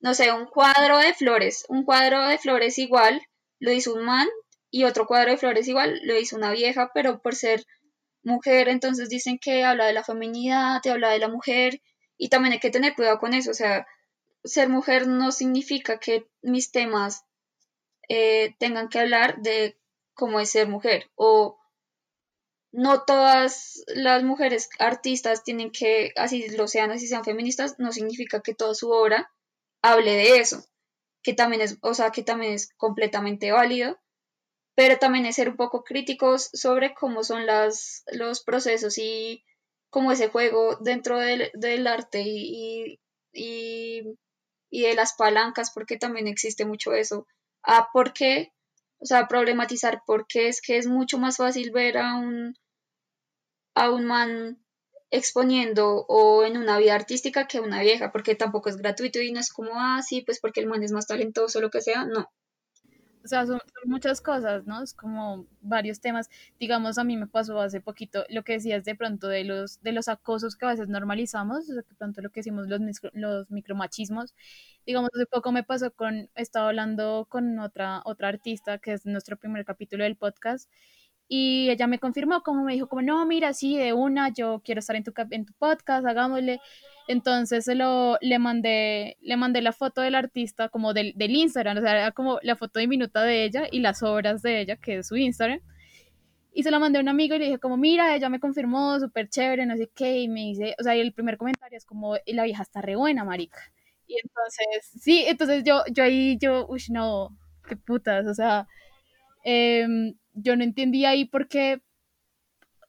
no sé, un cuadro de flores, un cuadro de flores igual lo hizo un man y otro cuadro de flores igual lo hizo una vieja, pero por ser mujer entonces dicen que habla de la feminidad, te habla de la mujer, y también hay que tener cuidado con eso, o sea, ser mujer no significa que mis temas eh, tengan que hablar de cómo es ser mujer, o no todas las mujeres artistas tienen que, así lo sean, así sean feministas, no significa que toda su obra hable de eso, que también es, o sea, que también es completamente válido, pero también es ser un poco críticos sobre cómo son las, los procesos y cómo ese juego dentro del, del arte y, y, y de las palancas, porque también existe mucho eso. Ah, ¿por qué? O sea, problematizar por qué es que es mucho más fácil ver a un, a un man exponiendo o en una vida artística que a una vieja, porque tampoco es gratuito y no es como, ah, sí, pues porque el man es más talentoso o lo que sea, no. O sea, son, son muchas cosas, ¿no? Es como varios temas. Digamos, a mí me pasó hace poquito lo que decías de pronto de los de los acosos que a veces normalizamos, o sea, que pronto lo que decimos los, los micromachismos. Digamos, hace poco me pasó con, estaba hablando con otra, otra artista, que es nuestro primer capítulo del podcast, y ella me confirmó, como me dijo, como, no, mira, sí, de una, yo quiero estar en tu, en tu podcast, hagámosle. Entonces lo, le mandé le mandé la foto del artista, como del, del Instagram, o sea, era como la foto diminuta de ella y las obras de ella, que es su Instagram. Y se la mandé a un amigo y le dije como, mira, ella me confirmó, súper chévere, no sé qué, y me dice, o sea, y el primer comentario es como, la vieja está re buena, marica. Y entonces, sí, entonces yo, yo ahí, yo, uy, no, qué putas, o sea... Eh, yo no entendí ahí por qué,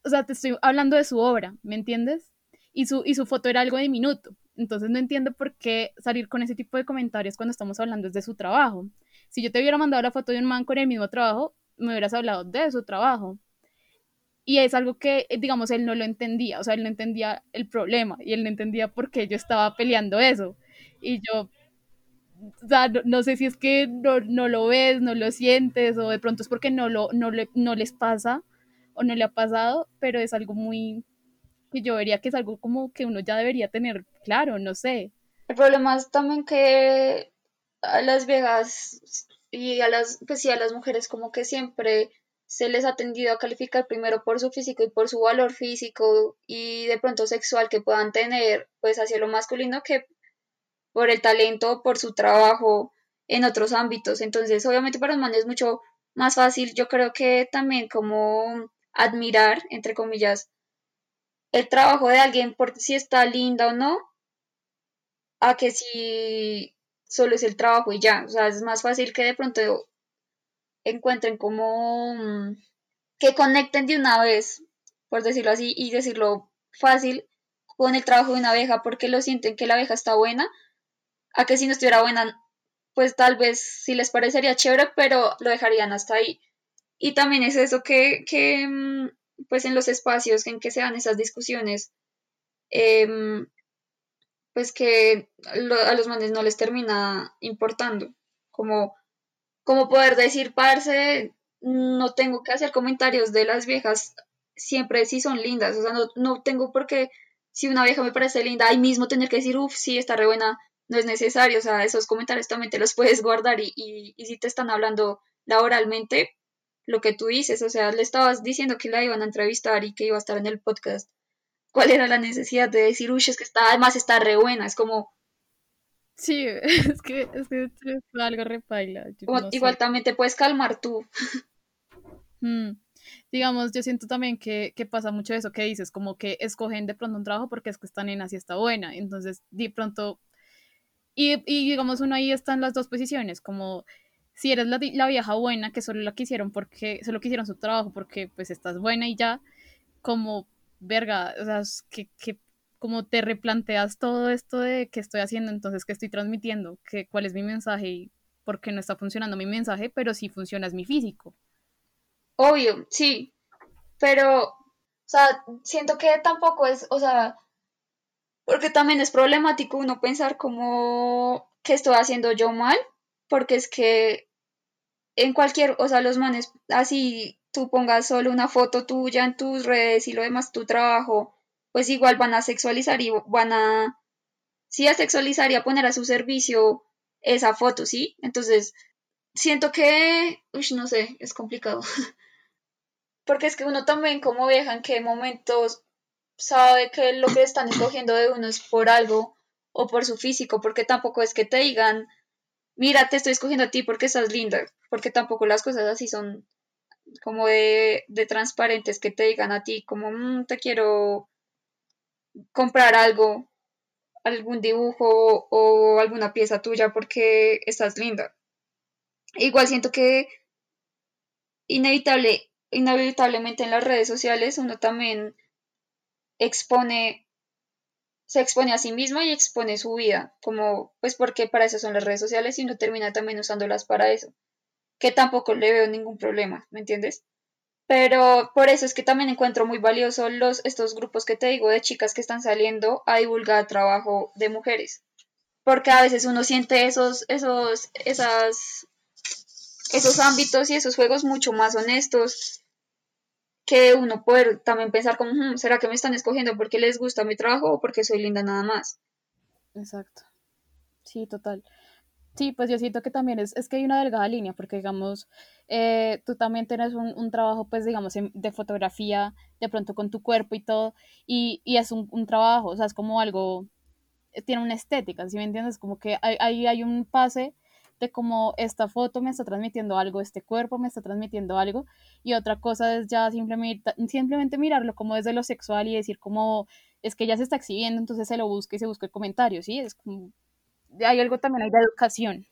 o sea, te estoy hablando de su obra, ¿me entiendes? Y su, y su foto era algo diminuto, entonces no entiendo por qué salir con ese tipo de comentarios cuando estamos hablando es de su trabajo. Si yo te hubiera mandado la foto de un man con el mismo trabajo, me hubieras hablado de su trabajo. Y es algo que, digamos, él no lo entendía, o sea, él no entendía el problema, y él no entendía por qué yo estaba peleando eso. Y yo... O sea, no, no sé si es que no, no lo ves, no lo sientes, o de pronto es porque no, lo, no, le, no les pasa o no le ha pasado, pero es algo muy, que yo vería que es algo como que uno ya debería tener claro, no sé. El problema es también que a las viejas y a las, pues sí, a las mujeres como que siempre se les ha tendido a calificar primero por su físico y por su valor físico y de pronto sexual que puedan tener, pues hacia lo masculino, que por el talento, por su trabajo en otros ámbitos. Entonces, obviamente para los manes es mucho más fácil, yo creo que también como admirar, entre comillas, el trabajo de alguien por si está linda o no, a que si solo es el trabajo y ya. O sea, es más fácil que de pronto encuentren como que conecten de una vez, por decirlo así, y decirlo fácil, con el trabajo de una abeja, porque lo sienten que la abeja está buena, a que si no estuviera buena, pues tal vez sí les parecería chévere, pero lo dejarían hasta ahí. Y también es eso que, que pues en los espacios en que se dan esas discusiones, eh, pues que lo, a los manes no les termina importando. Como, como poder decir, parce, no tengo que hacer comentarios de las viejas, siempre sí son lindas, o sea, no, no tengo por qué, si una vieja me parece linda, ahí mismo tener que decir, uff, sí, está re buena. No es necesario, o sea, esos comentarios también te los puedes guardar y, y, y si te están hablando laboralmente, lo que tú dices, o sea, le estabas diciendo que la iban a entrevistar y que iba a estar en el podcast, ¿cuál era la necesidad de decir, uy, es que está, además está re buena? Es como... Sí, es que es, que es algo repaila. No igual sé. También te puedes calmar tú. Hmm. Digamos, yo siento también que, que pasa mucho eso que dices, como que escogen de pronto un trabajo porque es que esta nena sí está buena, entonces de pronto... Y, y digamos, uno ahí están las dos posiciones, como si eres la, la vieja buena, que solo la quisieron porque, solo quisieron su trabajo porque pues estás buena y ya, como, verga, o sea, que, que como te replanteas todo esto de qué estoy haciendo, entonces qué estoy transmitiendo, que, cuál es mi mensaje y por qué no está funcionando mi mensaje, pero sí funciona es mi físico. Obvio, sí, pero, o sea, siento que tampoco es, o sea, porque también es problemático uno pensar como que estoy haciendo yo mal, porque es que en cualquier, o sea, los manes, así tú pongas solo una foto tuya en tus redes y lo demás, tu trabajo, pues igual van a sexualizar y van a, sí a sexualizar y a poner a su servicio esa foto, ¿sí? Entonces... Siento que, uy, no sé, es complicado. Porque es que uno también como vieja en qué momentos sabe que lo que están escogiendo de uno es por algo o por su físico, porque tampoco es que te digan, mira, te estoy escogiendo a ti porque estás linda, porque tampoco las cosas así son como de, de transparentes, que te digan a ti como, mmm, te quiero comprar algo, algún dibujo o alguna pieza tuya porque estás linda. Igual siento que Inevitable, inevitablemente en las redes sociales uno también expone, se expone a sí mismo y expone su vida, como pues porque para eso son las redes sociales y uno termina también usándolas para eso, que tampoco le veo ningún problema, ¿me entiendes? Pero por eso es que también encuentro muy valioso los, estos grupos que te digo de chicas que están saliendo a divulgar trabajo de mujeres, porque a veces uno siente esos, esos, esas, esos ámbitos y esos juegos mucho más honestos que uno puede también pensar como, hmm, ¿será que me están escogiendo porque les gusta mi trabajo o porque soy linda nada más? Exacto, sí, total. Sí, pues yo siento que también es, es que hay una delgada línea, porque digamos, eh, tú también tienes un, un trabajo, pues digamos, en, de fotografía, de pronto con tu cuerpo y todo, y, y es un, un trabajo, o sea, es como algo, tiene una estética, ¿sí me entiendes? Como que ahí hay, hay, hay un pase de como esta foto me está transmitiendo algo, este cuerpo me está transmitiendo algo, y otra cosa es ya simplemente, simplemente mirarlo como desde lo sexual y decir como, es que ya se está exhibiendo, entonces se lo busca y se busca el comentario, ¿sí? Es como... Hay algo también hay de educación.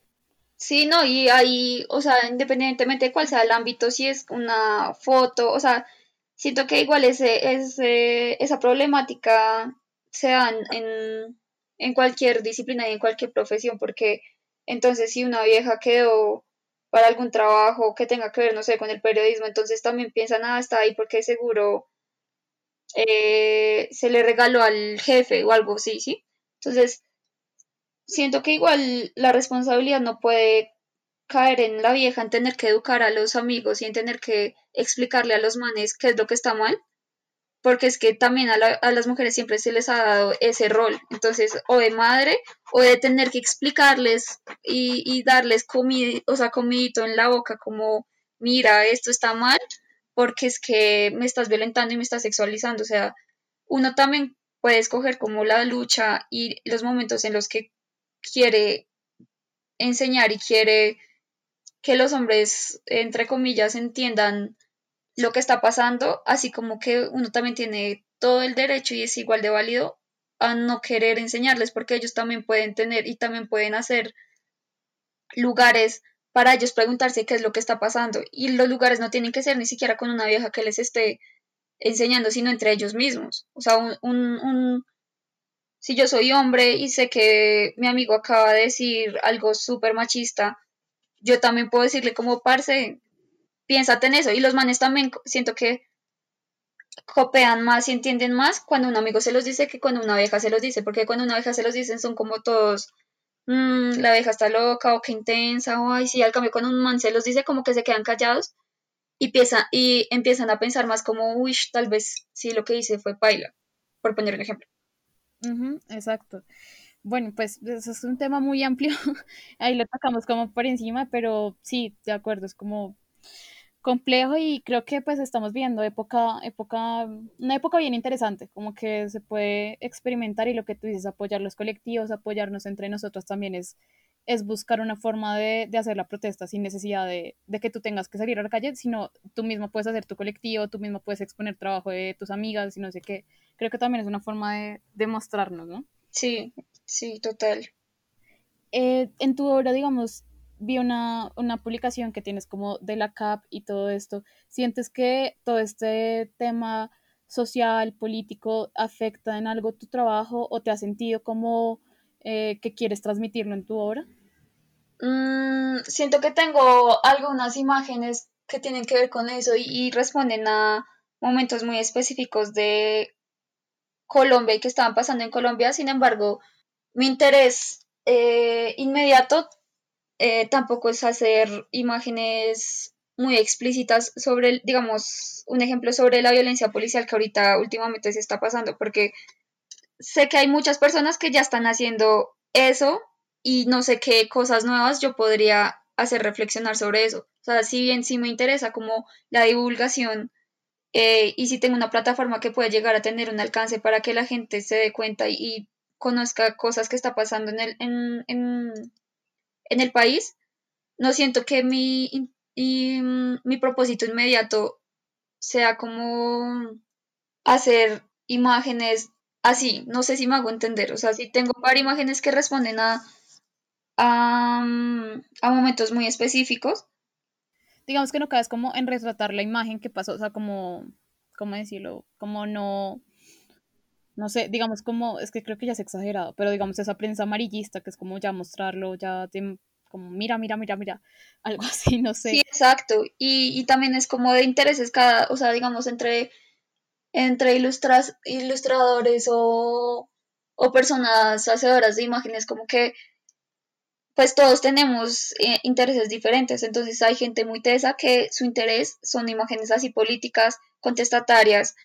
Sí, no, y ahí, o sea, independientemente de cuál sea el ámbito, si es una foto, o sea, siento que igual ese, ese, esa problemática se da en, en cualquier disciplina y en cualquier profesión, porque entonces si una vieja quedó para algún trabajo que tenga que ver, no sé, con el periodismo, entonces también piensan, ah, está ahí porque seguro eh, se le regaló al jefe o algo así, ¿sí? Entonces... Siento que igual la responsabilidad no puede caer en la vieja en tener que educar a los amigos y en tener que explicarle a los manes qué es lo que está mal, porque es que también a, la, a las mujeres siempre se les ha dado ese rol, entonces o de madre o de tener que explicarles y, y darles comida, o sea, comidito en la boca como mira, esto está mal porque es que me estás violentando y me estás sexualizando, o sea, uno también puede escoger como la lucha y los momentos en los que quiere enseñar y quiere que los hombres, entre comillas, entiendan lo que está pasando, así como que uno también tiene todo el derecho y es igual de válido a no querer enseñarles, porque ellos también pueden tener y también pueden hacer lugares para ellos preguntarse qué es lo que está pasando, y los lugares no tienen que ser ni siquiera con una vieja que les esté enseñando, sino entre ellos mismos, o sea, un... un, un si yo soy hombre y sé que mi amigo acaba de decir algo súper machista, yo también puedo decirle como, parce, piénsate en eso. Y los manes también siento que copian más y entienden más cuando un amigo se los dice que cuando una abeja se los dice. Porque cuando una abeja se los dicen son como todos, mmm, la abeja está loca o qué intensa, o ay, sí, al cambio cuando un man se los dice como que se quedan callados y, piensa, y empiezan a pensar más como, uy, tal vez sí lo que hice fue paila, por poner un ejemplo. Uh-huh, exacto. Bueno, pues eso es un tema muy amplio, ahí lo tocamos como por encima, pero sí, de acuerdo, es como complejo y creo que pues estamos viendo época, época, una época bien interesante, como que se puede experimentar y lo que tú dices, apoyar los colectivos, apoyarnos entre nosotros también es, es buscar una forma de, de hacer la protesta sin necesidad de, de que tú tengas que salir a la calle, sino tú mismo puedes hacer tu colectivo, tú mismo puedes exponer trabajo de tus amigas y no sé qué. Creo que también es una forma de, de mostrarnos, ¿no? Sí, sí, total. Eh, en tu obra, digamos, vi una, una publicación que tienes como de la C A P y todo esto. ¿Sientes que todo este tema social, político, afecta en algo tu trabajo o te has sentido como eh, que quieres transmitirlo en tu obra? Mm, siento que tengo algunas imágenes que tienen que ver con eso y, y responden a momentos muy específicos de Colombia y que estaban pasando en Colombia, sin embargo, mi interés eh, inmediato eh, tampoco es hacer imágenes muy explícitas sobre, digamos, un ejemplo sobre la violencia policial que ahorita últimamente se está pasando, porque sé que hay muchas personas que ya están haciendo eso y no sé qué cosas nuevas yo podría hacer reflexionar sobre eso. O sea, si bien sí me interesa como la divulgación, Eh, y si tengo una plataforma que pueda llegar a tener un alcance para que la gente se dé cuenta y, y conozca cosas que está pasando en el, en, en, en el país, no siento que mi, y, mi propósito inmediato sea como hacer imágenes así, no sé si me hago entender, o sea, si tengo un par de imágenes que responden a, a, a momentos muy específicos, digamos que no caes como en retratar la imagen que pasó, o sea, como, ¿cómo decirlo? Como no, no sé, digamos como, es que creo que ya es exagerado, pero digamos esa prensa amarillista que es como ya mostrarlo, ya te, como mira, mira, mira, mira, algo así, no sé. Sí, exacto, y, y también es como de intereses cada, o sea, digamos entre, entre ilustras, ilustradores o, o personas hacedoras de imágenes, como que pues todos tenemos eh, intereses diferentes, entonces hay gente muy tesa que su interés son imágenes así políticas, contestatarias,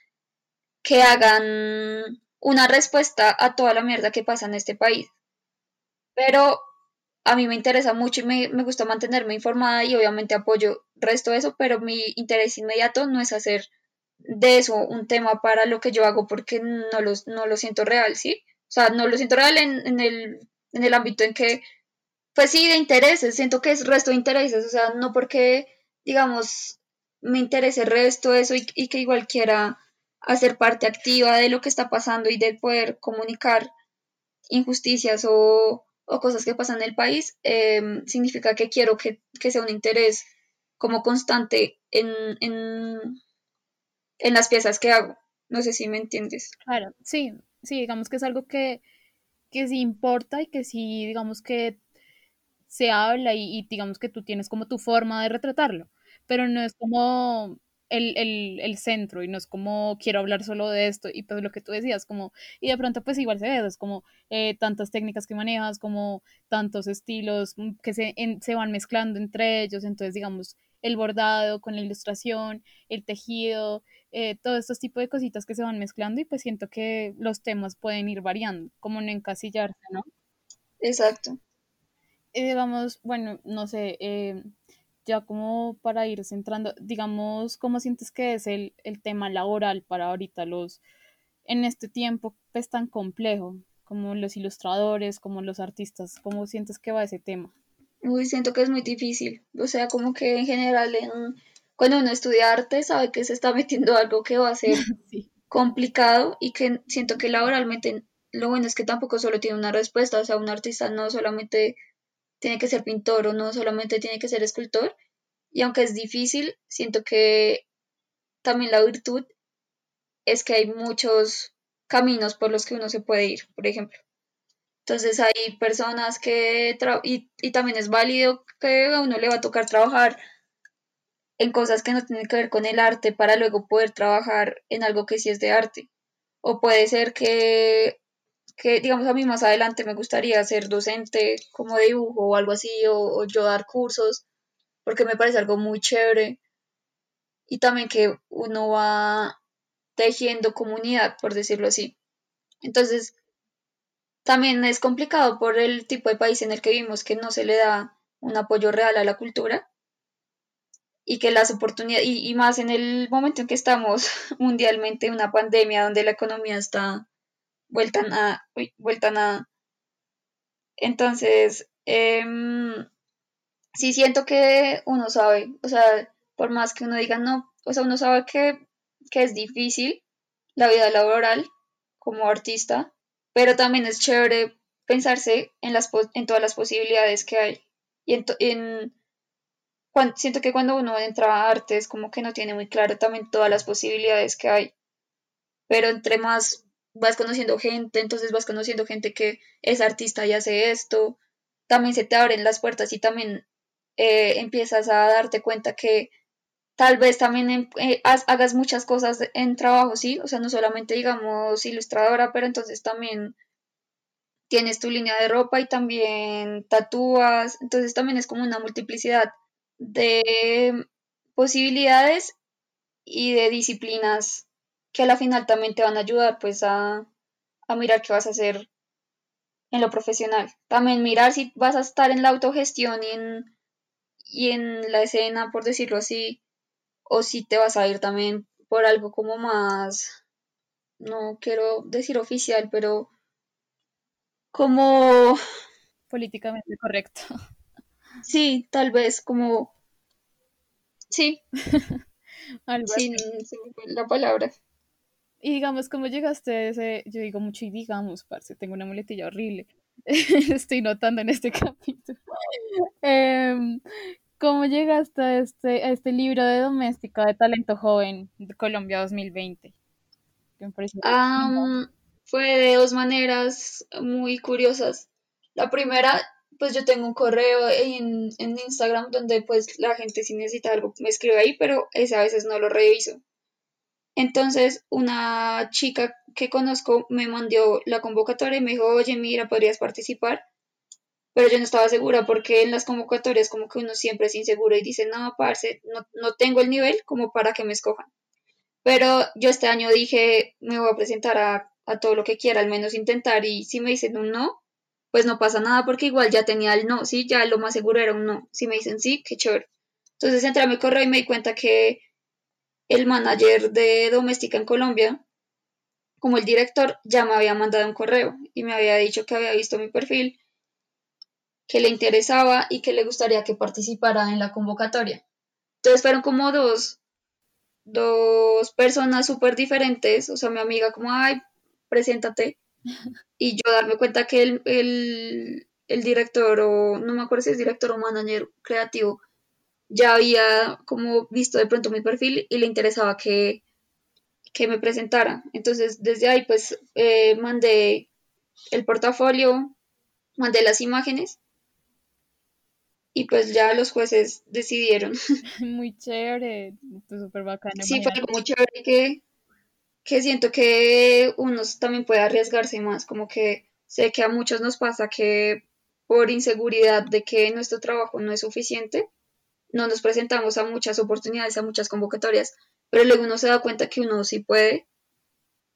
que hagan una respuesta a toda la mierda que pasa en este país. Pero a mí me interesa mucho y me, me gusta mantenerme informada y obviamente apoyo resto de eso, pero mi interés inmediato no es hacer de eso un tema para lo que yo hago porque no lo, no lo siento real, ¿sí? O sea, no lo siento real en, en, el, en el ámbito en que pues sí, de intereses, siento que es resto de intereses, o sea, no porque, digamos, me interese resto eso y, y que igual quiera hacer parte activa de lo que está pasando y de poder comunicar injusticias o, o cosas que pasan en el país, eh, significa que quiero que, que sea un interés como constante en, en, en las piezas que hago. No sé si me entiendes. Claro, sí, sí, digamos que es algo que, que sí importa y que sí, digamos que se habla y, y digamos que tú tienes como tu forma de retratarlo, pero no es como el, el, el centro y no es como quiero hablar solo de esto y pues lo que tú decías como, y de pronto pues igual se ve, es como eh, tantas técnicas que manejas, como tantos estilos que se, en, se van mezclando entre ellos, entonces digamos el bordado con la ilustración, el tejido, eh, todos estos tipos de cositas que se van mezclando y pues siento que los temas pueden ir variando, como no encasillarse, ¿no? Exacto. Digamos, bueno, no sé, eh, ya como para ir centrando, digamos, ¿cómo sientes que es el, el tema laboral para ahorita los, en este tiempo pues tan complejo, como los ilustradores, como los artistas, ¿cómo sientes que va ese tema? Uy, siento que es muy difícil, o sea, como que en general, en, cuando uno estudia arte sabe que se está metiendo algo que va a ser sí. complicado y que siento que laboralmente, lo bueno es que tampoco solo tiene una respuesta, o sea, un artista no solamente tiene que ser pintor o no solamente tiene que ser escultor, y aunque es difícil, siento que también la virtud es que hay muchos caminos por los que uno se puede ir, por ejemplo. Entonces hay personas que, tra- y, y también es válido que a uno le va a tocar trabajar en cosas que no tienen que ver con el arte para luego poder trabajar en algo que sí es de arte. O puede ser que... que digamos a mí más adelante me gustaría ser docente como de dibujo o algo así, o, o yo dar cursos, porque me parece algo muy chévere, y también que uno va tejiendo comunidad, por decirlo así. Entonces, también es complicado por el tipo de país en el que vivimos, que no se le da un apoyo real a la cultura, y que las oportunidades, y, y más en el momento en que estamos mundialmente en una pandemia donde la economía está... vuelta nada, uy, vuelta nada. Entonces, eh, sí siento que uno sabe, o sea, por más que uno diga no, o sea, uno sabe que, que es difícil la vida laboral como artista, pero también es chévere pensarse en, las, en todas las posibilidades que hay. Y en, en, cuando, siento que cuando uno entra a artes, como que no tiene muy claro también todas las posibilidades que hay, pero entre más... vas conociendo gente, entonces vas conociendo gente que es artista y hace esto, también se te abren las puertas y también eh, empiezas a darte cuenta que tal vez también eh, hagas muchas cosas en trabajo, ¿sí? O sea, no solamente digamos ilustradora, pero entonces también tienes tu línea de ropa y también tatúas, entonces también es como una multiplicidad de posibilidades y de disciplinas que a la final también te van a ayudar pues a, a mirar qué vas a hacer en lo profesional. También mirar si vas a estar en la autogestión y en, y en la escena, por decirlo así, o si te vas a ir también por algo como más, no quiero decir oficial, pero como... políticamente correcto. Sí, tal vez como... Sí. Algo así. Sin, sin la palabra. Y digamos, ¿cómo llegaste a ese? Yo digo mucho y digamos, parce, tengo una muletilla horrible. Estoy notando en este capítulo. Eh, ¿Cómo llegaste a este, a este libro de Doméstica de Talento Joven de Colombia dos mil veinte? Me pareció um, fue de dos maneras muy curiosas. La primera, pues yo tengo un correo en, en Instagram donde pues la gente si necesita algo me escribe ahí, pero esa a veces no lo reviso. Entonces una chica que conozco me mandó la convocatoria y me dijo, oye, mira, ¿podrías participar? Pero yo no estaba segura porque en las convocatorias como que uno siempre es inseguro y dice, no, parce, no, no tengo el nivel como para que me escojan. Pero yo este año dije, me voy a presentar a, a todo lo que quiera, al menos intentar, y si me dicen un no, pues no pasa nada porque igual ya tenía el no, sí, ya lo más seguro era un no. Si me dicen sí, qué chévere. Entonces entré a mi correo y me di cuenta que el manager de Domestika en Colombia, como el director, ya me había mandado un correo y me había dicho que había visto mi perfil, que le interesaba y que le gustaría que participara en la convocatoria. Entonces fueron como dos, dos personas súper diferentes, o sea, mi amiga como, ay, preséntate, y yo darme cuenta que el, el, el director, o no me acuerdo si es director o manager creativo, ya había como visto de pronto mi perfil y le interesaba que, que me presentara. Entonces desde ahí pues eh, mandé el portafolio, mandé las imágenes, y pues ya los jueces decidieron. Muy chévere, súper bacana. Sí, fue algo muy chévere que, que siento que uno también puede arriesgarse más, como que sé que a muchos nos pasa que por inseguridad de que nuestro trabajo no es suficiente, no nos presentamos a muchas oportunidades, a muchas convocatorias, pero luego uno se da cuenta que uno sí puede,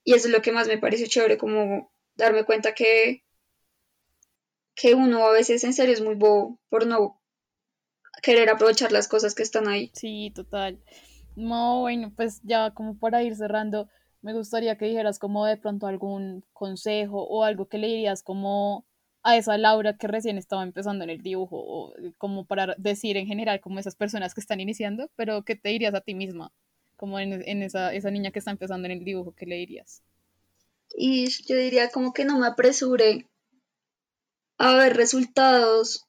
y eso es lo que más me pareció chévere, como darme cuenta que, que uno a veces en serio es muy bobo por no querer aprovechar las cosas que están ahí. Sí, total. No, bueno, pues ya como para ir cerrando, me gustaría que dijeras como de pronto algún consejo o algo que le dirías como a esa Laura que recién estaba empezando en el dibujo, o como para decir en general como esas personas que están iniciando, pero ¿qué te dirías a ti misma? Como en, en esa, esa niña que está empezando en el dibujo, ¿qué le dirías? Y yo diría como que no me apresure a ver resultados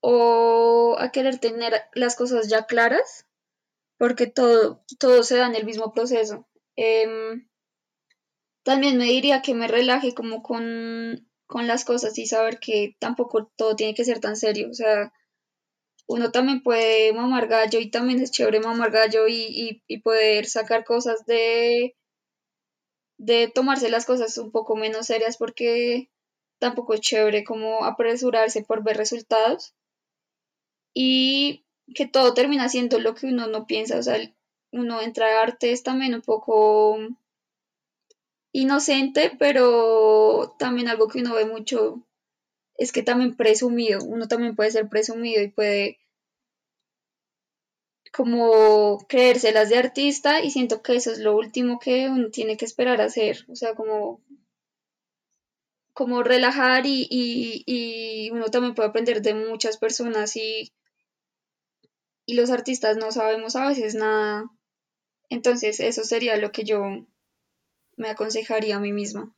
o a querer tener las cosas ya claras, porque todo, todo se da en el mismo proceso. Eh, también me diría que me relaje como con, con las cosas y saber que tampoco todo tiene que ser tan serio, o sea, uno también puede mamar gallo y también es chévere mamar gallo y, y, y poder sacar cosas de, de tomarse las cosas un poco menos serias, porque tampoco es chévere como apresurarse por ver resultados, y que todo termina siendo lo que uno no piensa, o sea, uno entra a artes también un poco inocente, pero también algo que uno ve mucho es que también presumido, uno también puede ser presumido y puede como creérselas de artista, y siento que eso es lo último que uno tiene que esperar a hacer, o sea, como... como relajar y, y, y uno también puede aprender de muchas personas y, y los artistas no sabemos a veces nada. Entonces eso sería lo que yo me aconsejaría a mí misma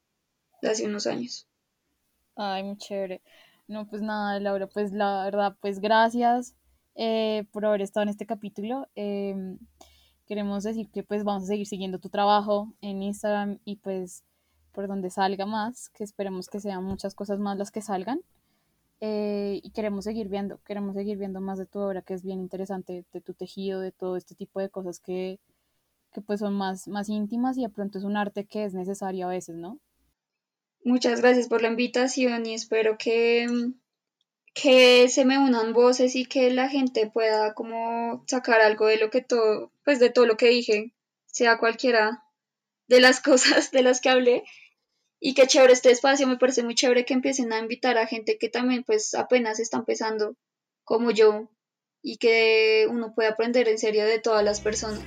de hace unos años. Ay, muy chévere. No, pues nada, Laura, pues la verdad, pues gracias eh, por haber estado en este capítulo. Eh, queremos decir que pues vamos a seguir siguiendo tu trabajo en Instagram y pues por donde salga más, que esperemos que sean muchas cosas más las que salgan, eh, y queremos seguir viendo, queremos seguir viendo más de tu obra, que es bien interesante, de tu tejido, de todo este tipo de cosas que, que pues son más, más íntimas y de pronto es un arte que es necesario a veces, ¿no? Muchas gracias por la invitación y espero que, que se me unan voces y que la gente pueda como sacar algo de lo que todo, pues de todo lo que dije, sea cualquiera de las cosas de las que hablé, y qué chévere este espacio, me parece muy chévere que empiecen a invitar a gente que también pues apenas está empezando como yo, y que uno puede aprender en serio de todas las personas.